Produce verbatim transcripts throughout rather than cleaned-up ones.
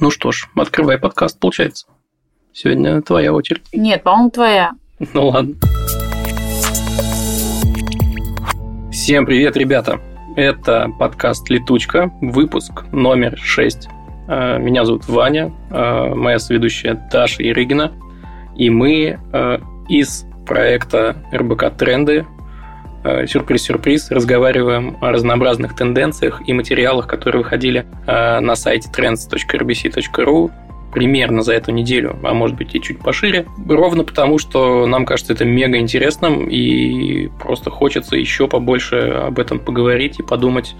Ну что ж, открывай подкаст, получается. Сегодня твоя очередь. Нет, по-моему, твоя. Ну ладно. Всем привет, ребята. Это подкаст «Летучка», выпуск номер шесть. Меня зовут Ваня, моя соведущая Даша Иригина. И мы из проекта эр бэ ка «Тренды», сюрприз-сюрприз, разговариваем о разнообразных тенденциях и материалах, которые выходили на сайте трендс точка эр би си точка ру примерно за эту неделю, а может быть и чуть пошире. Ровно потому, что нам кажется это мега интересным и просто хочется еще побольше об этом поговорить и подумать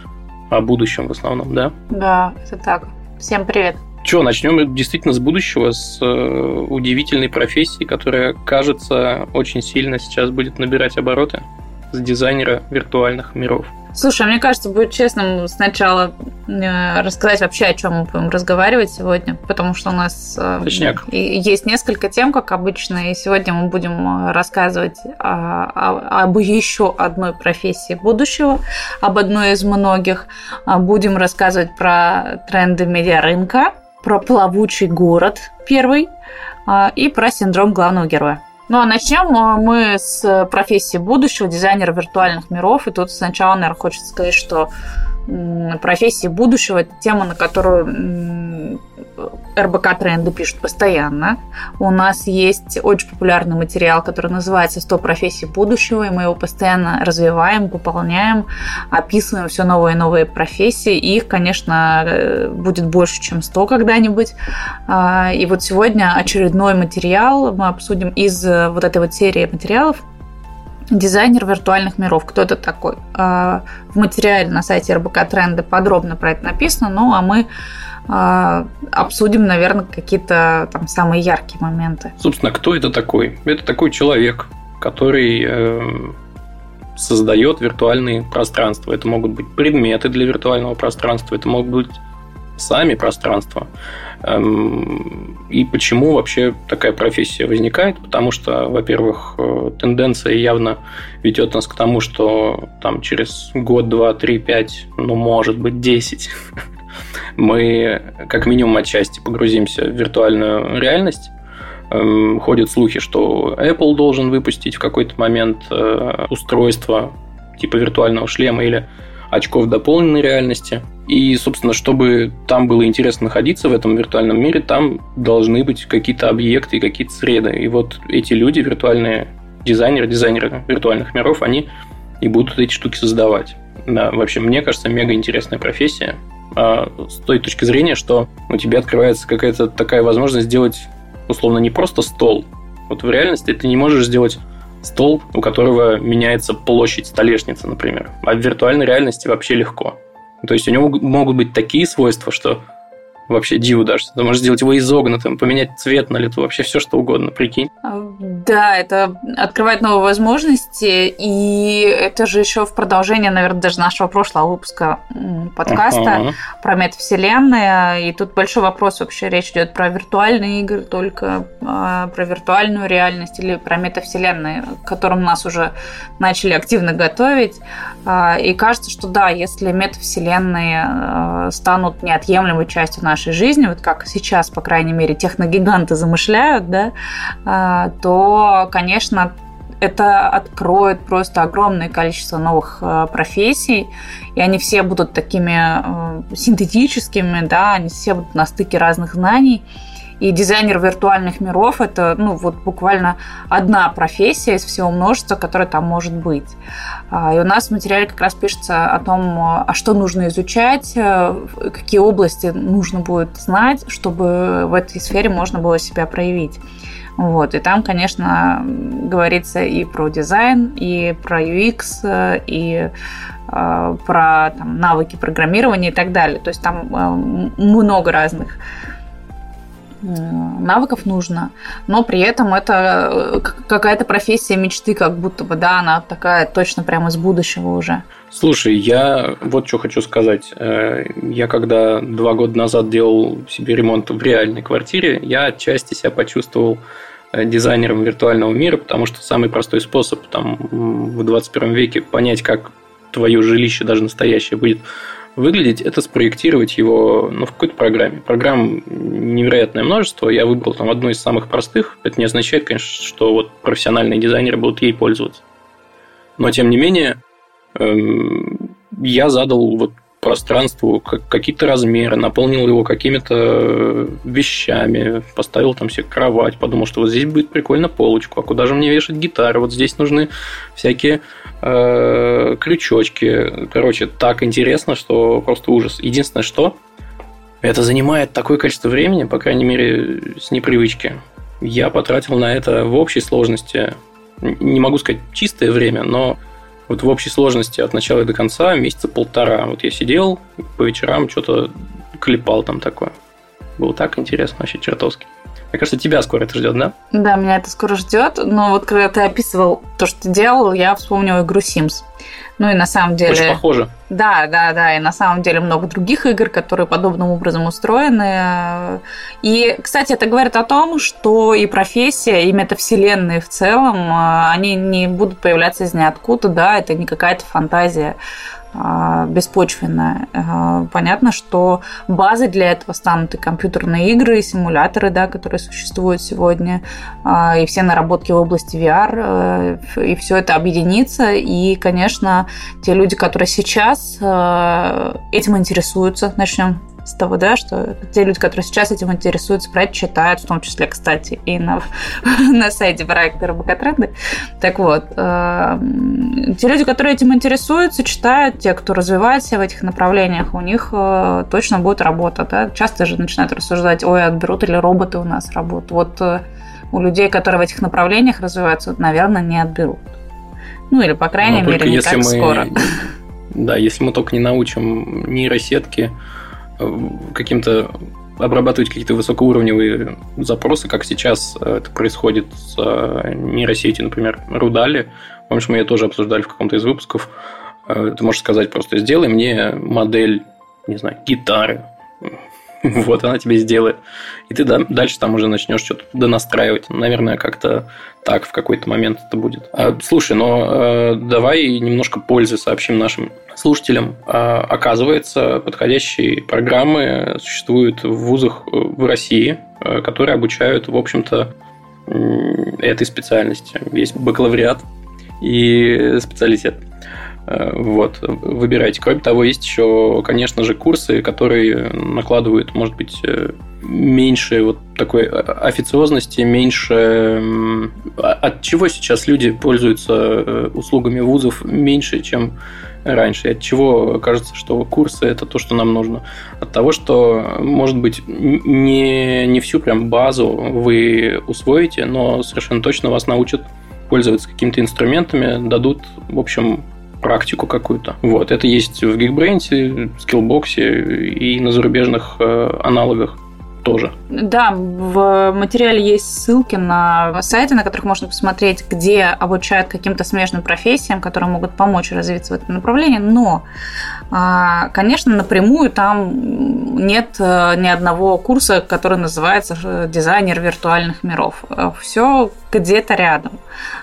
о будущем в основном, да? Да, это так. Всем привет. Что, начнем действительно с будущего, с удивительной профессии, которая, кажется, очень сильно сейчас будет набирать обороты, с дизайнера виртуальных миров. Слушай, мне кажется, будет честным сначала рассказать вообще, о чем мы будем разговаривать сегодня, потому что у нас Точняк. Есть несколько тем, как обычно, и сегодня мы будем рассказывать о, о, об еще одной профессии будущего, об одной из многих. Будем рассказывать про тренды медиарынка, про плавучий город первый и про синдром главного героя. Ну, а начнем мы с профессии будущего, дизайнера виртуальных миров. И тут сначала, наверное, хочется сказать, что профессии будущего – это тема, на которую эр бэ ка Тренды пишут постоянно. У нас есть очень популярный материал, который называется «сто профессий будущего», и мы его постоянно развиваем, пополняем, описываем все новые и новые профессии. Их, конечно, будет больше, чем сто когда-нибудь. И вот сегодня очередной материал мы обсудим из вот этой вот серии материалов. Дизайнер виртуальных миров. Кто это такой? В материале на сайте эр бэ ка Тренды подробно про это написано, ну а мы обсудим, наверное, какие-то там самые яркие моменты. Собственно, кто это такой? Это такой человек, который создает виртуальные пространства. Это могут быть предметы для виртуального пространства, это могут быть сами пространства. И почему вообще такая профессия возникает? Потому что, во-первых, тенденция явно ведет нас к тому, что там через год, два, три, пять, ну, может быть, десять, мы как минимум отчасти погрузимся в виртуальную реальность. Ходят слухи, что Apple должен выпустить в какой-то момент устройство типа виртуального шлема или очков дополненной реальности. И, собственно, чтобы там было интересно находиться в этом виртуальном мире, там должны быть какие-то объекты и какие-то среды. И вот эти люди, виртуальные дизайнеры, дизайнеры виртуальных миров, они и будут эти штуки создавать. Да, вообще, мне кажется, мега интересная профессия. А с той точки зрения, что у тебя открывается какая-то такая возможность сделать, условно, не просто стол. Вот в реальности ты не можешь сделать стол, у которого меняется площадь столешницы, например. А в виртуальной реальности вообще легко. То есть у него могут быть такие свойства, что вообще диву дашь. Ты можешь сделать его изогнутым, поменять цвет на лету, вообще все что угодно, прикинь. Да, это открывает новые возможности, и это же еще в продолжение, наверное, даже нашего прошлого выпуска подкаста ага. про метавселенную, и тут большой вопрос вообще, речь идет про виртуальные игры, только про виртуальную реальность или про метавселенную, к которым нас уже начали активно готовить, и кажется, что да, если метавселенные станут неотъемлемой частью нашей нашей жизни, вот как сейчас, по крайней мере, техногиганты замышляют, да, то, конечно, это откроет просто огромное количество новых профессий, и они все будут такими синтетическими, да, они все будут на стыке разных знаний. И дизайнер виртуальных миров – это, ну, вот буквально одна профессия из всего множества, которая там может быть. И у нас в материале как раз пишется о том, а что нужно изучать, какие области нужно будет знать, чтобы в этой сфере можно было себя проявить. Вот. И там, конечно, говорится и про дизайн, и про ю экс, и э, про там, навыки программирования и так далее. То есть там э, много разных навыков нужно, но при этом это какая-то профессия мечты, как будто бы, да, она такая точно прямо из будущего уже. Слушай, я вот что хочу сказать. Я когда два года назад делал себе ремонт в реальной квартире, я отчасти себя почувствовал дизайнером виртуального мира, потому что самый простой способ там в двадцать первом веке понять, как твое жилище, даже настоящее, будет выглядеть, это спроектировать его, ну, в какой-то программе. Программ невероятное множество. Я выбрал там одну из самых простых. Это не означает, конечно, что вот профессиональные дизайнеры будут ей пользоваться. Но, тем не менее, я задал вот пространству какие-то размеры, наполнил его какими-то вещами, поставил там себе кровать, подумал, что вот здесь будет прикольно полочку, а куда же мне вешать гитару? Вот здесь нужны всякие э, крючочки. Короче, так интересно, что просто ужас. Единственное, что это занимает такое количество времени, по крайней мере, с непривычки. Я потратил на это в общей сложности, не могу сказать чистое время, но вот в общей сложности от начала до конца месяца полтора. Вот я сидел по вечерам, что-то клепал там такое. Было так интересно, вообще чертовски. Мне кажется, тебя скоро это ждет, да? Да, меня это скоро ждет. Но вот когда ты описывал то, что ты делал, я вспомнила игру Sims. Ну и на самом деле... Очень похоже. Да, да, да. И на самом деле много других игр, которые подобным образом устроены. И, кстати, это говорит о том, что и профессия, и метавселенные в целом, они не будут появляться из ниоткуда, да, это не какая-то фантазия беспочвенная. Понятно, что базой для этого станут и компьютерные игры, и симуляторы, да, которые существуют сегодня, и все наработки в области ви ар, и все это объединится. И, конечно, те люди, которые сейчас этим интересуются, начнем с того, да, что те люди, которые сейчас этим интересуются, проект читают, в том числе, кстати, и на, на сайте проекта эр бэ ка Тренды. Так вот, э, те люди, которые этим интересуются, читают, те, кто развивается в этих направлениях, у них э, точно будет работа. Да? Часто же начинают рассуждать, ой, отберут или роботы у нас работу. Вот э, у людей, которые в этих направлениях развиваются, наверное, не отберут. Ну, или, по крайней Но мере, не так мы... скоро. Да, если мы только не научим нейросетки каким-то обрабатывать какие-то высокоуровневые запросы, как сейчас это происходит с нейросетью, например, Рудали. Помнишь, мы ее тоже обсуждали в каком-то из выпусков. Ты можешь сказать просто: сделай мне модель, не знаю, гитары. Вот она тебе сделает. И ты дальше там уже начнешь что-то донастраивать. Наверное, как-то так в какой-то момент это будет. Слушай, но давай немножко пользы сообщим нашим слушателям. Оказывается, подходящие программы существуют в вузах в России, которые обучают, в общем-то, этой специальности. Есть бакалавриат и специалитет. Вот, выбирайте. Кроме того, есть еще, конечно же, курсы, которые накладывают, может быть, меньше вот такой официозности, меньше... От чего сейчас люди пользуются услугами вузов меньше, чем раньше? И от чего кажется, что курсы – это то, что нам нужно? От того, что, может быть, не, не всю прям базу вы усвоите, но совершенно точно вас научат пользоваться какими-то инструментами, дадут, в общем... практику какую-то. Вот. Это есть в GeekBrains, в Skillbox и на зарубежных аналогах тоже. Да, в материале есть ссылки на сайты, на которых можно посмотреть, где обучают каким-то смежным профессиям, которые могут помочь развиться в этом направлении, но, конечно, напрямую там нет ни одного курса, который называется «Дизайнер виртуальных миров». Все где-то рядом.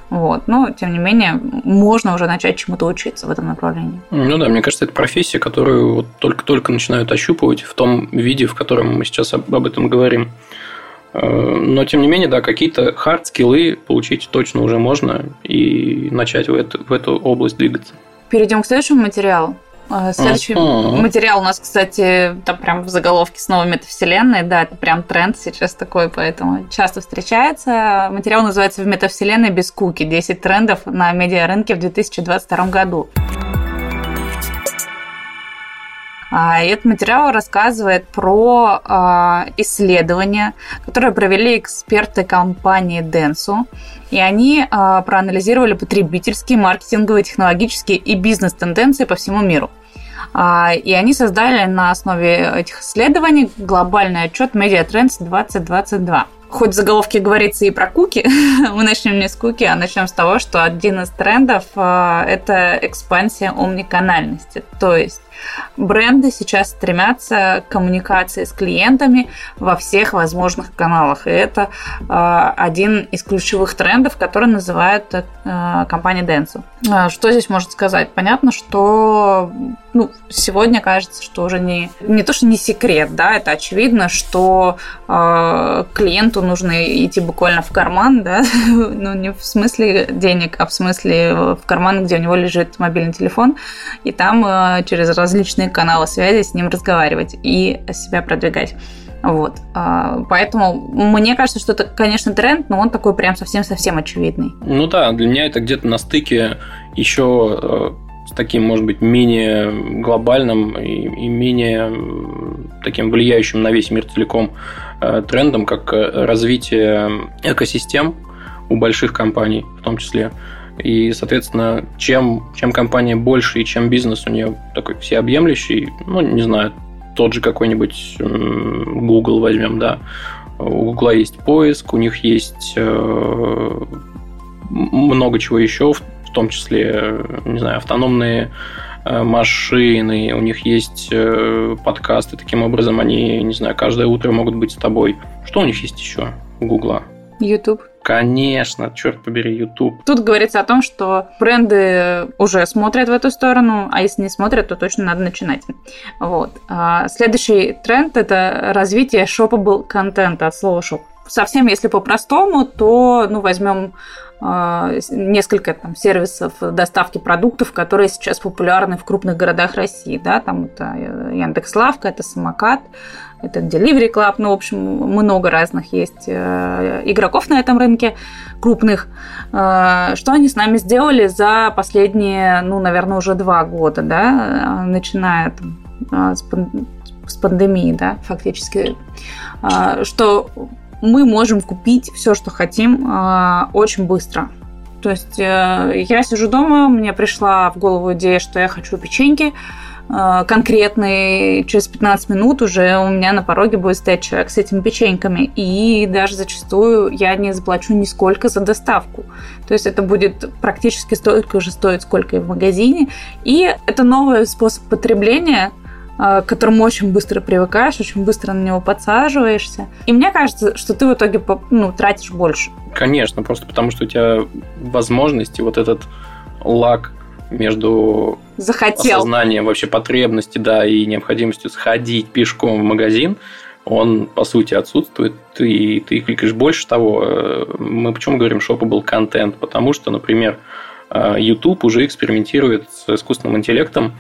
Вот. Но, тем не менее, можно уже начать чему-то учиться в этом направлении. Ну да, мне кажется, это профессия, которую вот только-только начинают ощупывать в том виде, в котором мы сейчас об этом говорим. Но, тем не менее, да, какие-то хард-скиллы получить точно уже можно и начать в эту, в эту область двигаться. Перейдем к следующему материалу. Следующий uh-huh. материал у нас, кстати, там прям в заголовке снова метавселенная. Да, это прям тренд сейчас такой, поэтому часто встречается. Материал называется «В метавселенной без куки. десять трендов на медиарынке в две тысячи двадцать втором году». Этот материал рассказывает про исследования, которые провели эксперты компании Denso. И они проанализировали потребительские, маркетинговые, технологические и бизнес-тенденции по всему миру. И они создали на основе этих исследований глобальный отчет Media Trends двадцать двадцать два. Хоть в заголовке говорится и про куки, мы начнем не с куки, а начнем с того, что один из трендов – это экспансия омниканальности. То есть Бренды сейчас стремятся к коммуникации с клиентами во всех возможных каналах. И это э, один из ключевых трендов, который называют э, компания Denso. Что здесь можно сказать? Понятно, что ну, сегодня кажется, что уже не, не то, что не секрет, да, это очевидно, что э, клиенту нужно идти буквально в карман, да, ну не в смысле денег, а в смысле в карман, где у него лежит мобильный телефон, и там э, через различные каналы связи с ним разговаривать и себя продвигать. Вот. Поэтому мне кажется, что это, конечно, тренд, но он такой прям совсем-совсем очевидный. Ну да, для меня это где-то на стыке еще с таким, может быть, менее глобальным и, и менее таким влияющим на весь мир целиком трендом, как развитие экосистем у больших компаний в том числе. И, соответственно, чем, чем компания больше и чем бизнес у нее такой всеобъемлющий, ну, не знаю, тот же какой-нибудь Гугл возьмем, да. У Гугла есть поиск, у них есть много чего еще, в том числе, не знаю, автономные машины, у них есть подкасты, таким образом они, не знаю, каждое утро могут быть с тобой. Что у них есть еще у Гугла? Ютуб. Конечно, черт побери, Ютуб. Тут говорится о том, что бренды уже смотрят в эту сторону, а если не смотрят, то точно надо начинать. Вот. Следующий тренд – это развитие shoppable контента, от слова «шоп». Совсем если по-простому, то ну, возьмем э, несколько там, сервисов доставки продуктов, которые сейчас популярны в крупных городах России. Да? Там это Яндекс.Лавка, это Самокат, это Delivery Club. Ну, в общем, много разных есть э, игроков на этом рынке, крупных. Э, что они с нами сделали за последние, ну, наверное, уже два года, да? Начиная там, с, панд- с пандемии, да, фактически. Э, что... мы можем купить все, что хотим, очень быстро. То есть я сижу дома, мне пришла в голову идея, что я хочу печеньки конкретные, через пятнадцать минут уже у меня на пороге будет стоять человек с этими печеньками. И даже зачастую я не заплачу нисколько за доставку. То есть это будет практически столько же стоить, сколько и в магазине. И это новый способ потребления, к которому очень быстро привыкаешь, очень быстро на него подсаживаешься. И мне кажется, что ты в итоге ну, тратишь больше. Конечно, просто потому что у тебя возможности, вот этот лаг между Захотел. осознанием вообще потребности, да, и необходимостью сходить пешком в магазин, он, по сути, отсутствует, и ты кликаешь. Больше того, мы почему говорим shoppable контент? Потому что, например, YouTube уже экспериментирует с искусственным интеллектом,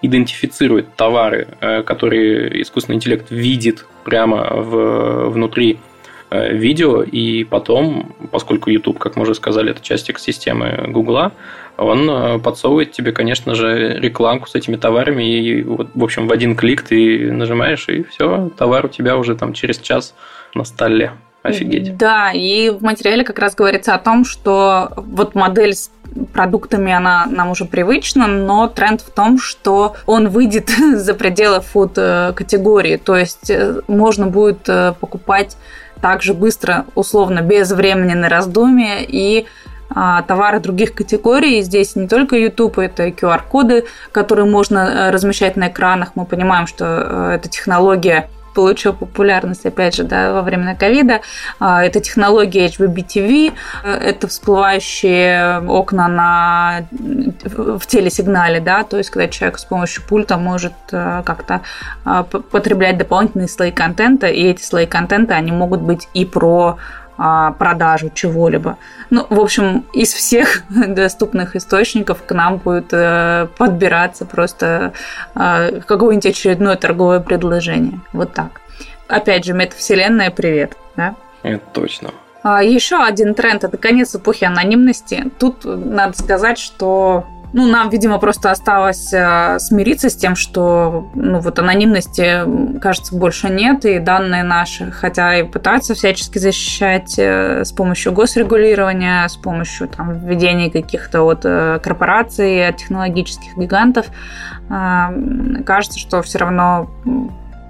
идентифицирует товары, которые искусственный интеллект видит прямо в, внутри видео, и потом, поскольку YouTube, как мы уже сказали, это часть экосистемы Гугла, он подсовывает тебе, конечно же, рекламку с этими товарами, и, вот, в общем, в один клик ты нажимаешь, и все, товар у тебя уже там через час на столе. Офигеть. Да, и в материале как раз говорится о том, что вот модель с продуктами, она нам уже привычна, но тренд в том, что он выйдет за пределы фуд-категории, то есть можно будет покупать так же быстро, условно, без времени на раздумье, и товары других категорий. Здесь не только YouTube, это ку ар коды, которые можно размещать на экранах. Мы понимаем, что эта технология получил популярность, опять же, да, во время ковида. Это технология эйч би би ти ви, это всплывающие окна на... в телесигнале, да, то есть когда человек с помощью пульта может как-то потреблять дополнительные слои контента, и эти слои контента, они могут быть и про продажу чего-либо. Ну, в общем, из всех доступных источников к нам будет подбираться просто какое-нибудь очередное торговое предложение. Вот так. Опять же, метавселенная, привет. Да? Это точно. Еще один тренд – это конец эпохи анонимности. Тут надо сказать, что ну, нам, видимо, просто осталось смириться с тем, что ну, вот анонимности, кажется, больше нет, и данные наши, хотя и пытаются всячески защищать с помощью госрегулирования, с помощью там, введения каких-то вот корпораций, от технологических гигантов, кажется, что все равно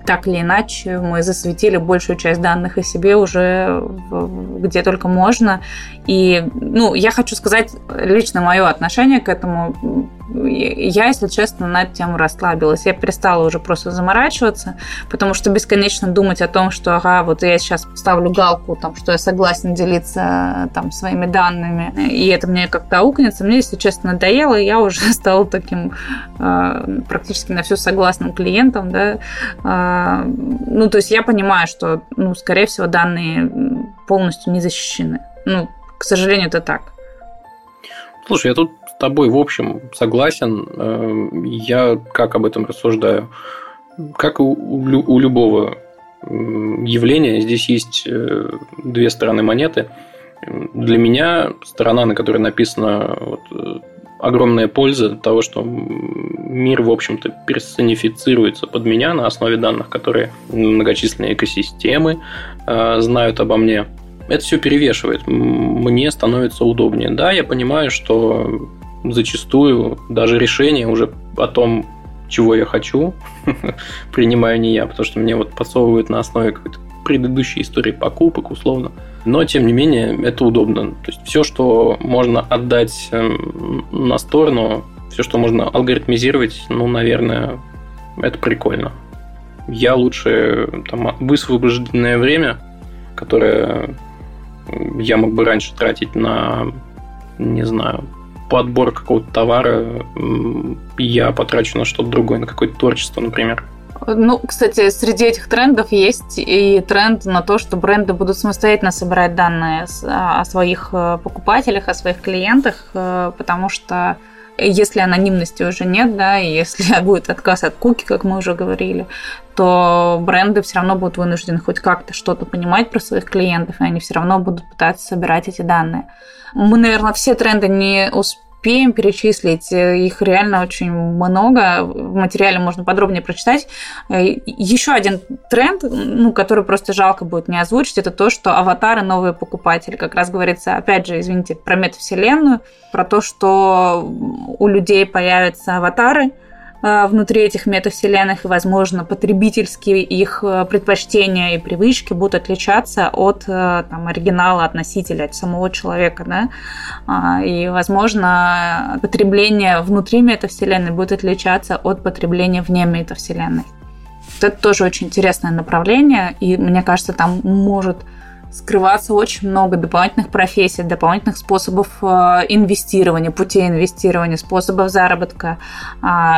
так или иначе мы засветили большую часть данных о себе уже где только можно. И ну, я хочу сказать лично мое отношение к этому. я, если честно, на эту тему расслабилась. Я перестала уже просто заморачиваться, потому что бесконечно думать о том, что ага, вот я сейчас ставлю галку, там, что я согласен делиться там, своими данными, и это мне как-то аукнется. Мне, если честно, надоело, и я уже стала таким э, практически на все согласным клиентом. Да? Э, ну, то есть я понимаю, что, ну, скорее всего, данные полностью не защищены. Ну, к сожалению, это так. Слушай, я тут с тобой, в общем, согласен. Я как об этом рассуждаю? Как у, у любого явления, здесь есть две стороны монеты. Для меня сторона, на которой написана вот, огромная польза от того, что мир, в общем-то, персонифицируется под меня на основе данных, которые многочисленные экосистемы знают обо мне. Это все перевешивает. Мне становится удобнее. Да, я понимаю, что зачастую даже решение уже о том, чего я хочу, принимаю не я, потому что мне вот подсовывают на основе какой-то предыдущей истории покупок, условно. Но, тем не менее, это удобно. То есть, все, что можно отдать на сторону, все, что можно алгоритмизировать, ну, наверное, это прикольно. Я лучше там, высвобожденное время, которое... я мог бы раньше тратить на, не знаю, подбор какого-то товара, я потрачу на что-то другое, на какое-то творчество, например. Ну, кстати, среди этих трендов есть и тренд на то, что бренды будут самостоятельно собирать данные о своих покупателях, о своих клиентах, потому что если анонимности уже нет, да, и если будет отказ от куки, как мы уже говорили, то бренды все равно будут вынуждены хоть как-то что-то понимать про своих клиентов, и они все равно будут пытаться собирать эти данные. Мы, наверное, все тренды не успеем перечислить, их реально очень много, в материале можно подробнее прочитать. Еще один тренд, ну, который просто жалко будет не озвучить, это то, что аватары новые покупатели. Как раз говорится, опять же, извините, про метавселенную, про то, что у людей появятся аватары внутри этих метавселенных, и, возможно, потребительские их предпочтения и привычки будут отличаться от там, оригинала, от носителя, от самого человека. Да? И, возможно, потребление внутри метавселенной будет отличаться от потребления вне метавселенной. Это тоже очень интересное направление, и, мне кажется, там может скрываться очень много дополнительных профессий, дополнительных способов инвестирования, путей инвестирования, способов заработка,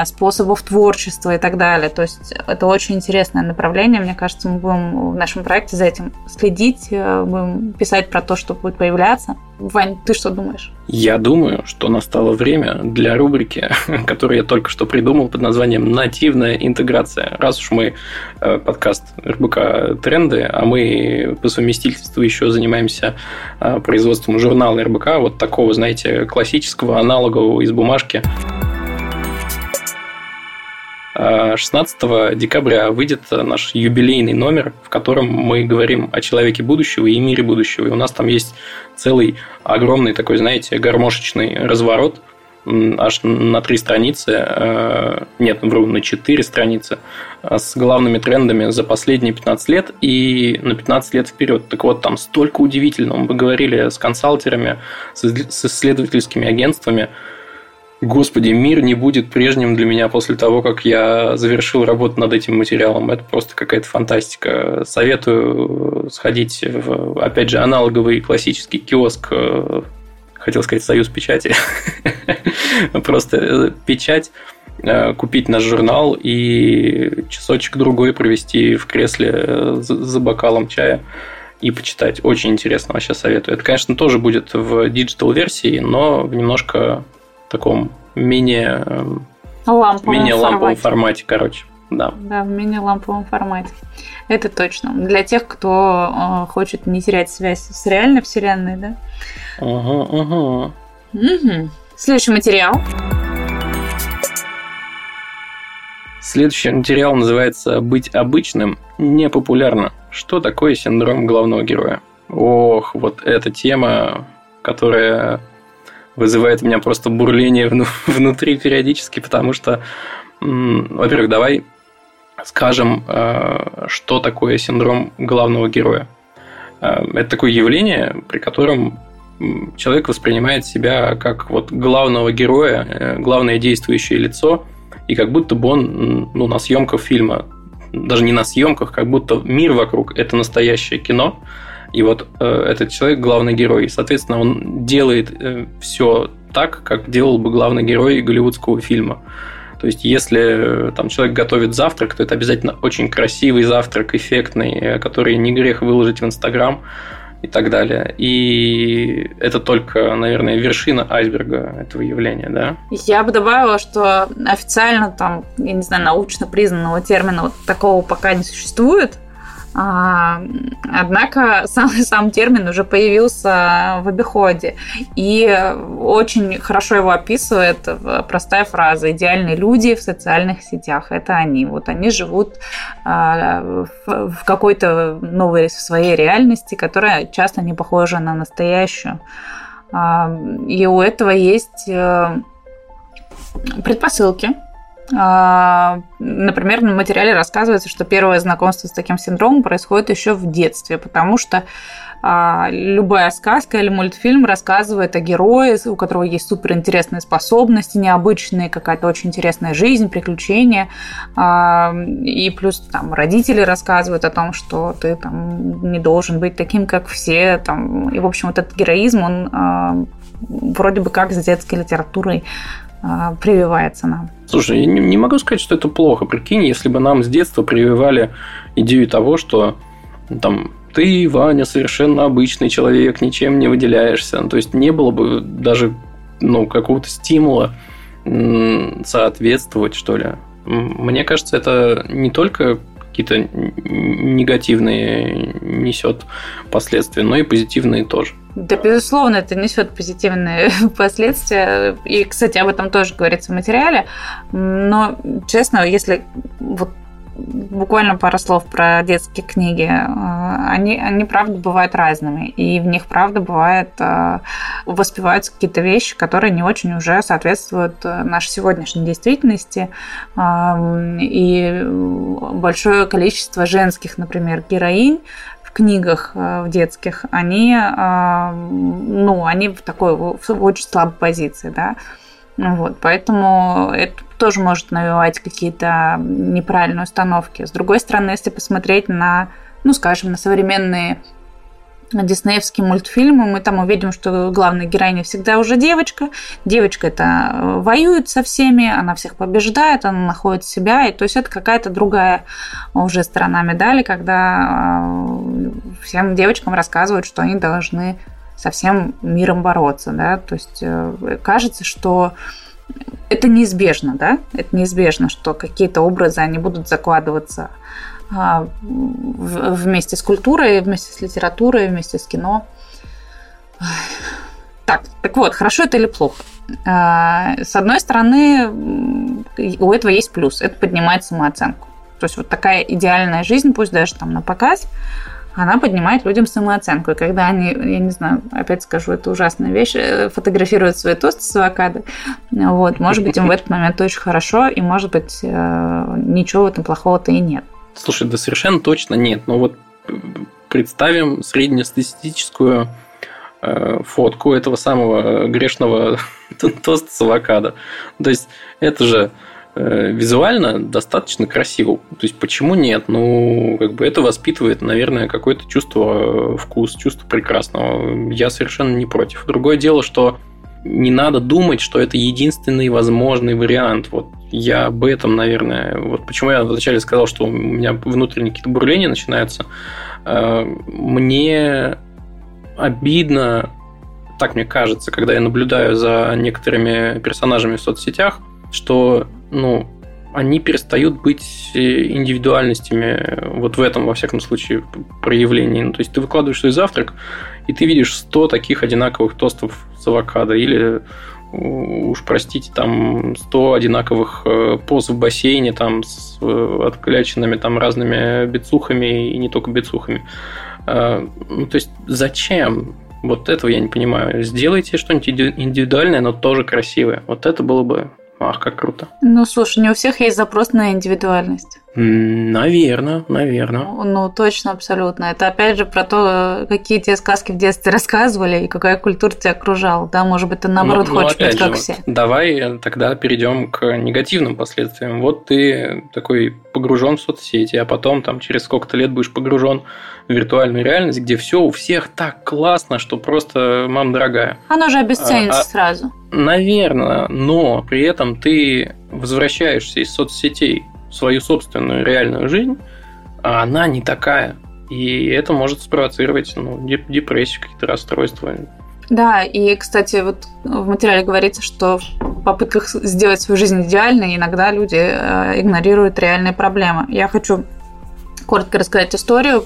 способов творчества и так далее. То есть это очень интересное направление. Мне кажется, мы будем в нашем проекте за этим следить, будем писать про то, что будет появляться. Вань, ты что думаешь? Я думаю, что настало время для рубрики, которую я только что придумал под названием «Нативная интеграция». Раз уж мы подкаст эр бэ ка «Тренды», а мы по совместительству еще занимаемся производством журнала эр бэ ка, вот такого, знаете, классического, аналогового из бумажки. шестнадцатого декабря выйдет наш юбилейный номер, в котором мы говорим о человеке будущего и мире будущего. И у нас там есть целый огромный такой, знаете, гармошечный разворот аж на три страницы, нет, вру, на четыре страницы, с главными трендами за последние пятнадцать лет и на пятнадцать лет вперед. Так вот, там столько удивительного. Мы говорили с консалтерами, с исследовательскими агентствами. Господи, мир не будет прежним для меня после того, как я завершил работу над этим материалом. Это просто какая-то фантастика. Советую сходить в, опять же, аналоговый классический киоск, хотел сказать, Союз печати. Просто печать, купить наш журнал и часочек-другой провести в кресле за бокалом чая и почитать. Очень интересно, вообще советую. Это, конечно, тоже будет в диджитал-версии, но немножко... в таком менее ламповом, менее ламповом формате. формате, короче. Да. Да, в менее ламповом формате. Это точно. Для тех, кто хочет не терять связь с реальной вселенной, да? Ага, ага. Угу. Следующий материал. Следующий материал называется «Быть обычным непопулярно. Что такое синдром главного героя?» Ох, вот эта тема, которая... вызывает у меня просто бурление внутри периодически, потому что, во-первых, давай скажем, что такое синдром главного героя. Это такое явление, при котором человек воспринимает себя как вот главного героя, главное действующее лицо, и как будто бы он, ну, на съемках фильма, даже не на съемках, как будто мир вокруг – это настоящее кино, и вот э, этот человек – главный герой. И, соответственно, он делает э, все так, как делал бы главный герой голливудского фильма. То есть, если э, там, человек готовит завтрак, то это обязательно очень красивый завтрак, эффектный, э, который не грех выложить в Инстаграм и так далее. И это только, наверное, вершина айсберга этого явления, да? Я бы добавила, что официально там, я не знаю, научно признанного термина вот такого пока не существует. Однако сам, сам термин уже появился в обиходе. И очень хорошо его описывает простая фраза: идеальные люди в социальных сетях — это они. Вот они живут в какой-то новой своей реальности, которая часто не похожа на настоящую. И у этого есть предпосылки. Например, на материале рассказывается, что первое знакомство с таким синдромом происходит еще в детстве, потому что любая сказка или мультфильм рассказывает о герое, у которого есть суперинтересные способности, необычные, какая-то очень интересная жизнь, приключения. И плюс там родители рассказывают о том, что ты там не должен быть таким, как все. Там. И, в общем, вот этот героизм, он вроде бы как с детской литературой прививается нам. Слушай, я не могу сказать, что это плохо. Прикинь, если бы нам с детства прививали идею того, что там ты, Ваня, совершенно обычный человек, ничем не выделяешься. То есть не было бы даже, ну, какого-то стимула соответствовать, что ли. Мне кажется, это не только какие-то негативные несет последствия, но и позитивные тоже. Да, безусловно, это несет позитивные последствия. И, кстати, об этом тоже говорится в материале. Но, честно, если вот буквально пару слов про детские книги, они, они правда бывают разными. И в них, правда, бывает воспеваются какие-то вещи, которые не очень уже соответствуют нашей сегодняшней действительности. И большое количество женских, например, героинь книгах в детских, они, ну, они в такой в очень слабой позиции, да, вот, поэтому это тоже может навевать какие-то неправильные установки. С другой стороны, если посмотреть на, ну, скажем, на современные диснеевские мультфильмы, мы там увидим, что главная героиня всегда уже девочка. Девочка эта воюет со всеми, она всех побеждает, она находит себя. И, то есть это какая-то другая уже сторона медали, когда всем девочкам рассказывают, что они должны со всем миром бороться. Да? То есть кажется, что это неизбежно, да? Это неизбежно, что какие-то образы, они будут закладываться вместе с культурой, вместе с литературой, вместе с кино. Так, так вот, хорошо это или плохо? С одной стороны, у этого есть плюс. Это поднимает самооценку. То есть вот такая идеальная жизнь, пусть даже там на показ, она поднимает людям самооценку. И когда они, я не знаю, опять скажу, это ужасная вещь, фотографируют свои тосты с авокадо, вот, может быть, им в этот момент очень хорошо, и, может быть, ничего в этом плохого-то и нет. Слушай, да совершенно точно нет. Но вот представим среднестатистическую э, фотку этого самого грешного тоста с авокадо. То есть это же э, визуально достаточно красиво. То есть почему нет? Ну, как бы это воспитывает, наверное, какое-то чувство вкус, чувство прекрасного. Я совершенно не против. Другое дело, что не надо думать, что это единственный возможный вариант. Вот я об этом, наверное... Вот почему я вначале сказал, что у меня внутренние какие-то бурления начинаются. Мне обидно, так мне кажется, когда я наблюдаю за некоторыми персонажами в соцсетях, что, ну, они перестают быть индивидуальностями вот в этом, во всяком случае, проявлении. Ну, то есть ты выкладываешь свой завтрак, и ты видишь сто таких одинаковых тостов с авокадо, или, уж простите, там сто одинаковых поз в бассейне там, с откляченными там, разными бицухами и не только бицухами. Ну, то есть зачем? Вот этого я не понимаю. Сделайте что-нибудь индивидуальное, но тоже красивое. Вот это было бы... Ах, как круто. Ну, слушай, не у всех есть запрос на индивидуальность. Наверное, наверное. Ну, ну, точно, абсолютно. Это опять же про то, какие тебе сказки в детстве рассказывали и какая культура тебя окружала. Да, может быть, ты наоборот ну, хочешь ну, быть как же, все. Давай тогда перейдем к негативным последствиям. Вот ты такой погружен в соцсети, а потом там через сколько-то лет будешь погружен в виртуальную реальность, где все у всех так классно, что просто мама дорогая. Оно же обесценится а, сразу. Наверное, но при этом ты возвращаешься из соцсетей свою собственную реальную жизнь, а она не такая. И это может спровоцировать ну, депрессию, какие-то расстройства. Да, и, кстати, вот в материале говорится, что в попытках сделать свою жизнь идеальной иногда люди игнорируют реальные проблемы. Я хочу коротко рассказать историю.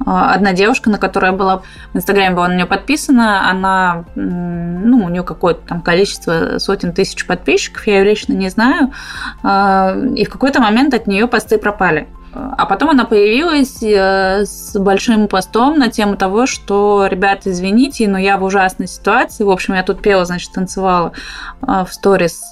Одна девушка, на которой я была в Инстаграме, была на нее подписана, она, ну, у нее какое-то там количество сотен тысяч подписчиков, я ее лично не знаю, и в какой-то момент от нее посты пропали. А потом она появилась с большим постом на тему того, что, ребята, извините, но я в ужасной ситуации. В общем, я тут пела, значит, танцевала в сторис.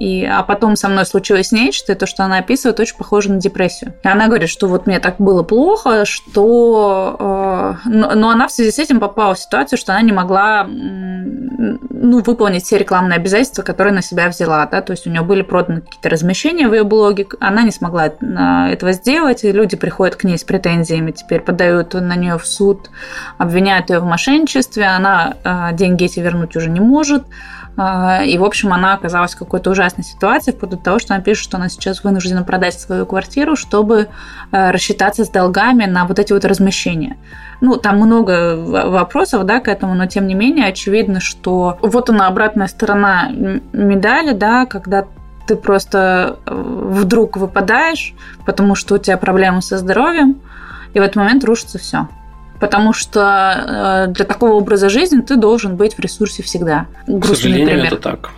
И... А потом со мной случилось нечто, и то, что она описывает, очень похоже на депрессию. И она говорит, что вот мне так было плохо, что... Но она в связи с этим попала в ситуацию, что она не могла ну, выполнить все рекламные обязательства, которые на себя взяла. Да? То есть у нее были проданы какие-то размещения в ее блоге, она не смогла этого сделать, и люди приходят к ней с претензиями, теперь подают на нее в суд, обвиняют ее в мошенничестве, она э, деньги эти вернуть уже не может, э, и, в общем, она оказалась в какой-то ужасной ситуации, вплоть до того, что она пишет, что она сейчас вынуждена продать свою квартиру, чтобы э, рассчитаться с долгами на вот эти вот размещения. Ну, там много вопросов, да, к этому, но, тем не менее, очевидно, что вот она, обратная сторона медали, да, когда ты просто вдруг выпадаешь, потому что у тебя проблемы со здоровьем, и в этот момент рушится все. Потому что для такого образа жизни ты должен быть в ресурсе всегда. Грустный, к сожалению, пример. Это так.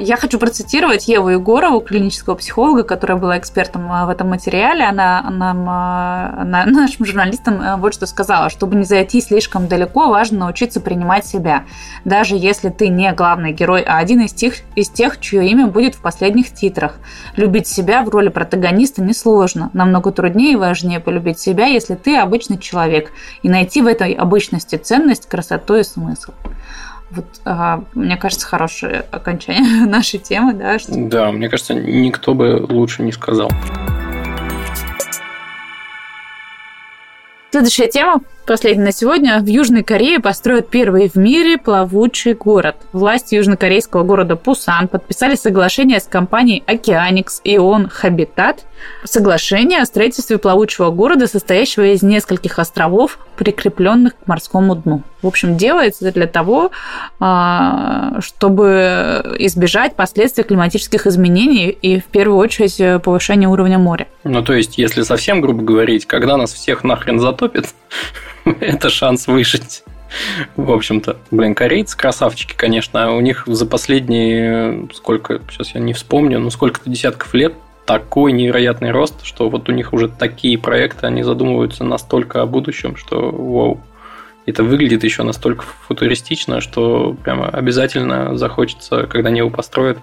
Я хочу процитировать Еву Егорову, клинического психолога, которая была экспертом в этом материале. Она нам, нашим журналистам вот что сказала. Чтобы не зайти слишком далеко, важно научиться принимать себя. Даже если ты не главный герой, а один из тех, из тех, чье имя будет в последних титрах. Любить себя в роли протагониста несложно. Намного труднее и важнее полюбить себя, если ты обычный человек. И найти в этой обычности ценность, красоту и смысл. Вот, а, мне кажется, хорошее окончание нашей темы, да? Что... Да, мне кажется, никто бы лучше не сказал. Следующая тема, последняя на сегодня. В Южной Корее построят первый в мире плавучий город. Власти южнокорейского города Пусан подписали соглашение с компанией Oceanix и ю эн Habitat. Соглашение о строительстве плавучего города, состоящего из нескольких островов, прикрепленных к морскому дну. В общем, делается для того, чтобы избежать последствий климатических изменений и, в первую очередь, повышения уровня моря. Ну, то есть, если совсем грубо говорить, когда нас всех нахрен затопит, это шанс выжить. В общем-то, блин, корейцы красавчики, конечно. У них за последние, сколько, сейчас я не вспомню, но сколько-то десятков лет такой невероятный рост, что вот у них уже такие проекты, они задумываются настолько о будущем, что вау. Это выглядит еще настолько футуристично, что прямо обязательно захочется, когда они его построят,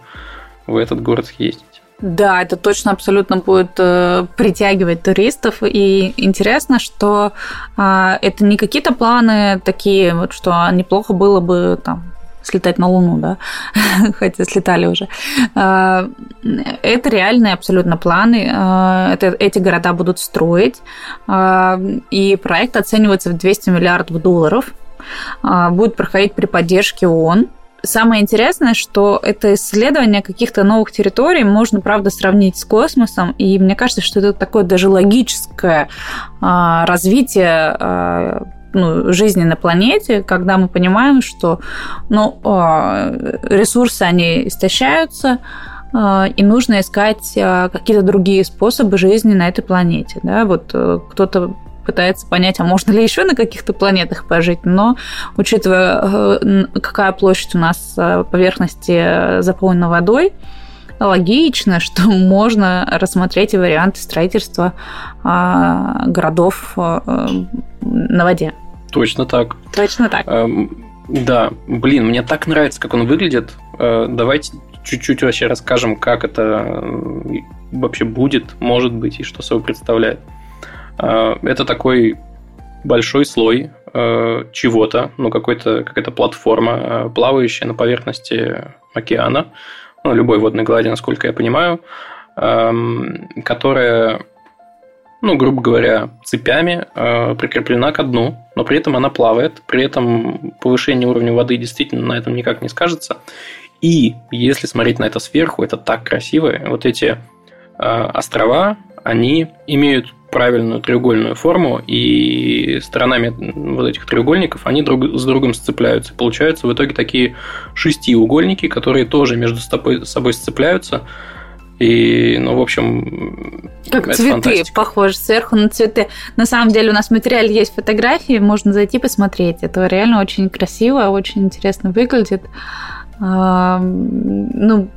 в этот город съездить. Да, это точно абсолютно будет э, притягивать туристов. И интересно, что э, это не какие-то планы такие, вот, что неплохо было бы там слетать на Луну, да, хотя слетали уже. Это реальные абсолютно планы, это, эти города будут строить, и проект оценивается в двести миллиардов долларов, будет проходить при поддержке ООН. Самое интересное, что это исследование каких-то новых территорий можно, правда, сравнить с космосом, и мне кажется, что это такое даже логическое развитие ну, жизни на планете, когда мы понимаем, что ну, ресурсы, они истощаются, и нужно искать какие-то другие способы жизни на этой планете. Да? Вот кто-то пытается понять, а можно ли еще на каких-то планетах пожить, но, учитывая, какая площадь у нас поверхности заполнена водой, логично, что можно рассмотреть и варианты строительства городов на воде. Точно так. Точно так. Да, блин, мне так нравится, как он выглядит. Давайте чуть-чуть вообще расскажем, как это вообще будет, может быть, и что собой представляет. Это такой большой слой чего-то, ну, какой-то, какая-то платформа, плавающая на поверхности океана, ну, любой водной глади, насколько я понимаю, которая, ну, грубо говоря, цепями прикреплена ко дну, но при этом она плавает, при этом повышение уровня воды действительно на этом никак не скажется. И если смотреть на это сверху, это так красиво. Вот эти острова, они имеют правильную треугольную форму, и сторонами вот этих треугольников они друг с другом сцепляются. Получаются в итоге такие шестиугольники, которые тоже между собой сцепляются. И, ну, в общем, как цветы, фантастика. Похоже сверху на цветы. На самом деле у нас в материале есть фотографии, можно зайти посмотреть. Это реально очень красиво, очень интересно выглядит. Ну,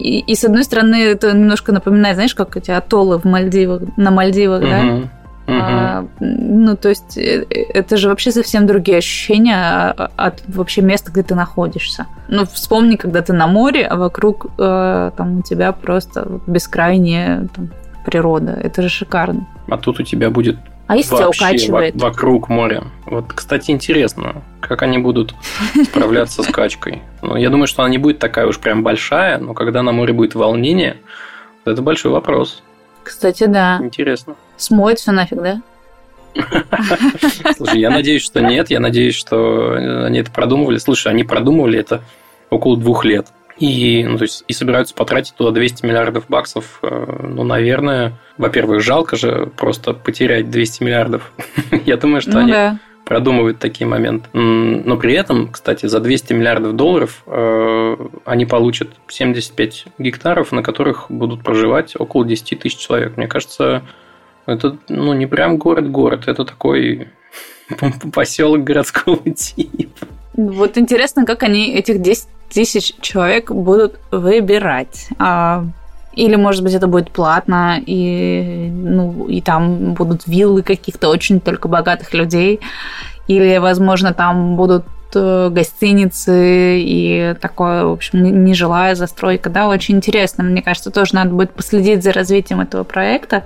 и, и с одной стороны, это немножко напоминает, знаешь, как эти атоллы в Мальдивах, на Мальдивах, uh-huh. да? Uh-huh. А, ну, то есть, это же вообще совсем другие ощущения от вообще места, где ты находишься. Ну, вспомни, когда ты на море, а вокруг э, там у тебя просто бескрайняя там, природа. Это же шикарно. А тут у тебя будет а вообще во- вокруг моря. Вот, кстати, интересно, как они будут справляться с качкой. Ну, я думаю, что она не будет такая уж прям большая, но когда на море будет волнение, это большой вопрос. Кстати, да. Интересно. Смоет все нафиг, да? Слушай, я надеюсь, что нет. Я надеюсь, что они это продумывали. Слушай, они продумывали это около двух лет. И, ну, то есть, и собираются потратить туда двести миллиардов баксов. Ну, наверное, во-первых, жалко же просто потерять двести миллиардов. Я думаю, что ну, они да. продумывают такие моменты. Но при этом, кстати, за двести миллиардов долларов э, они получат семьдесят пять гектаров, на которых будут проживать около десять тысяч человек. Мне кажется, это ну, не прям город-город, это такой поселок городского типа. Вот интересно, как они этих десять тысяч человек будут выбирать. Или, может быть, это будет платно, и, ну, и там будут виллы каких-то очень только богатых людей. Или, возможно, там будут гостиницы и такое, в общем, нежилая застройка. Да, очень интересно. Мне кажется, тоже надо будет последить за развитием этого проекта.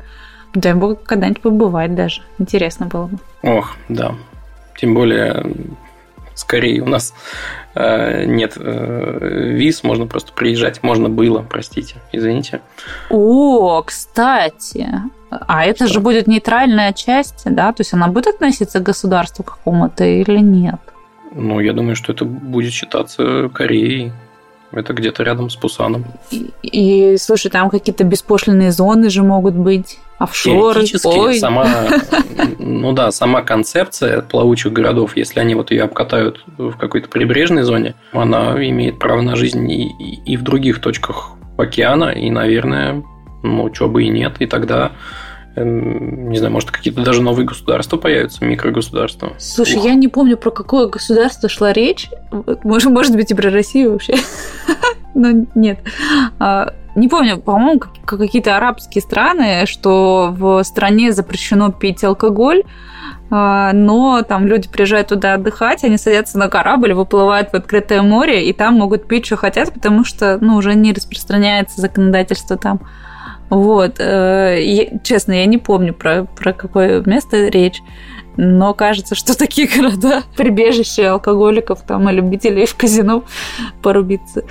Дай бог, когда-нибудь побывать даже. Интересно было бы. Ох, да. Тем более... Скорее, у нас э, нет э, виз, можно просто приезжать. Можно было, простите, извините. О, кстати. А это Что? же будет нейтральная часть, да? То есть она будет относиться к государству какому-то или нет? Ну, я думаю, что это будет считаться Кореей. Это где-то рядом с Пусаном. И, и слушай, там какие-то беспошлинные зоны же могут быть. Офшоры. Теоретически, сама, ну да, сама концепция плавучих городов, если они вот ее обкатают в какой-то прибрежной зоне, она имеет право на жизнь и, и в других точках океана, и, наверное, ну, чего бы и нет, и тогда... Не знаю, может, какие-то даже новые государства появятся, микрогосударства. Слушай, Ух. я не помню, про какое государство шла речь. Может, может быть, и про Россию вообще. Но нет. Не помню, по-моему, какие-то арабские страны, что в стране запрещено пить алкоголь, но там люди приезжают туда отдыхать, они садятся на корабль, выплывают в открытое море, и там могут пить, что хотят, потому что ну, уже не распространяется законодательство там. Вот, честно, я не помню, про, про какое место речь, но кажется, что такие города, прибежище алкоголиков там, и любителей в казино порубиться.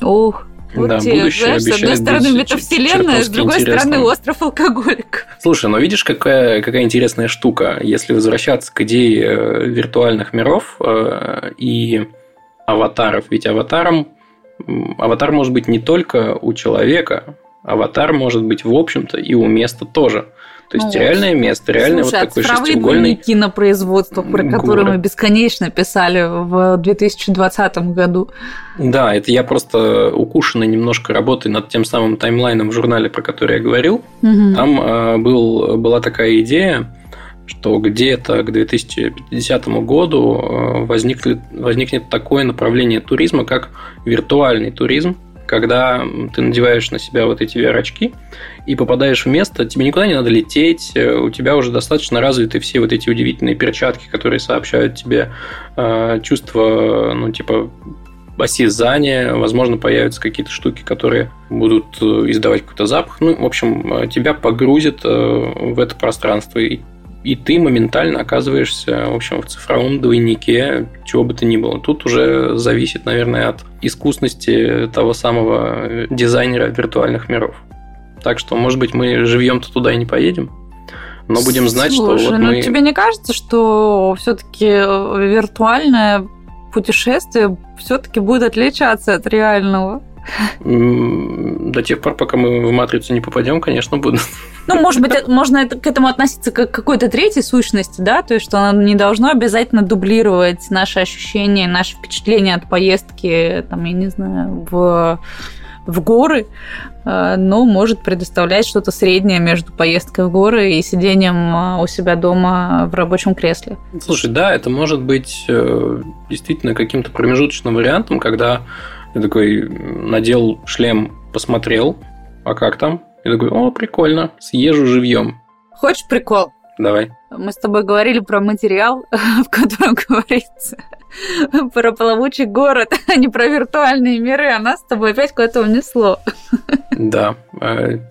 Ох, вот да, те, знаешь, с одной стороны метавселенная, с другой интересным. стороны остров алкоголиков. Слушай, ну видишь, какая, какая интересная штука, если возвращаться к идее виртуальных миров и аватаров, ведь аватаром, аватар может быть не только у человека, аватар может быть, в общем-то, и у места тоже. То есть, ну, реальное место, реальное слушай, вот такой шестиугольный... Слушай, кинопроизводство, про которое мы бесконечно писали в две тысячи двадцатом году. Да, это я просто укушенный немножко работой над тем самым таймлайном в журнале, про который я говорил. Угу. Там э, был, была такая идея, что где-то к две тысячи пятидесятому году э, возникнет, возникнет такое направление туризма, как виртуальный туризм. Когда ты надеваешь на себя вот эти ви ар-очки и попадаешь в место, тебе никуда не надо лететь, у тебя уже достаточно развиты все вот эти удивительные перчатки, которые сообщают тебе э, чувство, ну, типа, осязание, возможно, появятся какие-то штуки, которые будут издавать какой-то запах. Ну, в общем, тебя погрузит в это пространство, и, и ты моментально оказываешься, в общем, в цифровом двойнике, чего бы то ни было. Тут уже зависит, наверное, от искусности того самого дизайнера виртуальных миров. Так что, может быть, мы живьем-то туда и не поедем, но будем знать, Слушай, что вот ну, мы... тебе не кажется, что все-таки виртуальное путешествие все-таки будет отличаться от реального? До тех пор, пока мы в матрицу не попадем, конечно, будут. Ну, может быть, можно к этому относиться как к какой-то третьей сущности, да, то есть, что она не должна обязательно дублировать наши ощущения, наши впечатления от поездки, там, я не знаю, в... в горы, но может предоставлять что-то среднее между поездкой в горы и сидением у себя дома в рабочем кресле. Слушай, да, это может быть действительно каким-то промежуточным вариантом, когда ты такой надел шлем, посмотрел, а как там? И такой, о, прикольно, съезжу живьем. Хочешь прикол? Давай. Мы с тобой говорили про материал, в котором говорится про плавучий город, а не про виртуальные миры, а нас с тобой опять куда-то унесло. Да.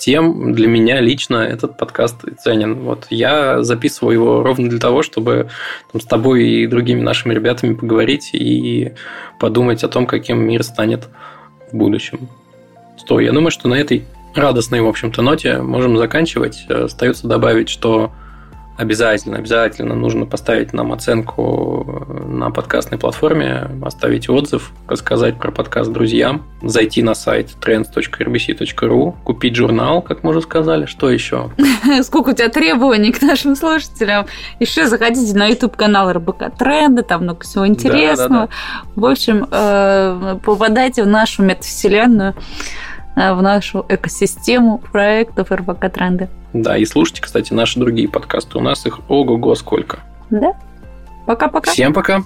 Тем для меня лично этот подкаст ценен. Вот я записываю его ровно для того, чтобы там, с тобой и другими нашими ребятами поговорить и подумать о том, каким мир станет в будущем. Стой, я думаю, что на этой радостной, в общем-то, ноте можем заканчивать. Остается добавить, что Обязательно, обязательно нужно поставить нам оценку на подкастной платформе, оставить отзыв, рассказать про подкаст друзьям, зайти на сайт трендс точка эр би си точка ру, купить журнал, как мы уже сказали. Что еще? Сколько у тебя требований к нашим слушателям? Еще заходите на YouTube-канал эр бэ ка Тренды, там много всего интересного. Да, да, да. В общем, попадайте в нашу метавселенную, в нашу экосистему проектов эр бэ ка Тренды. Да, и слушайте, кстати, наши другие подкасты. У нас их ого-го сколько. Да. Пока-пока. Всем пока.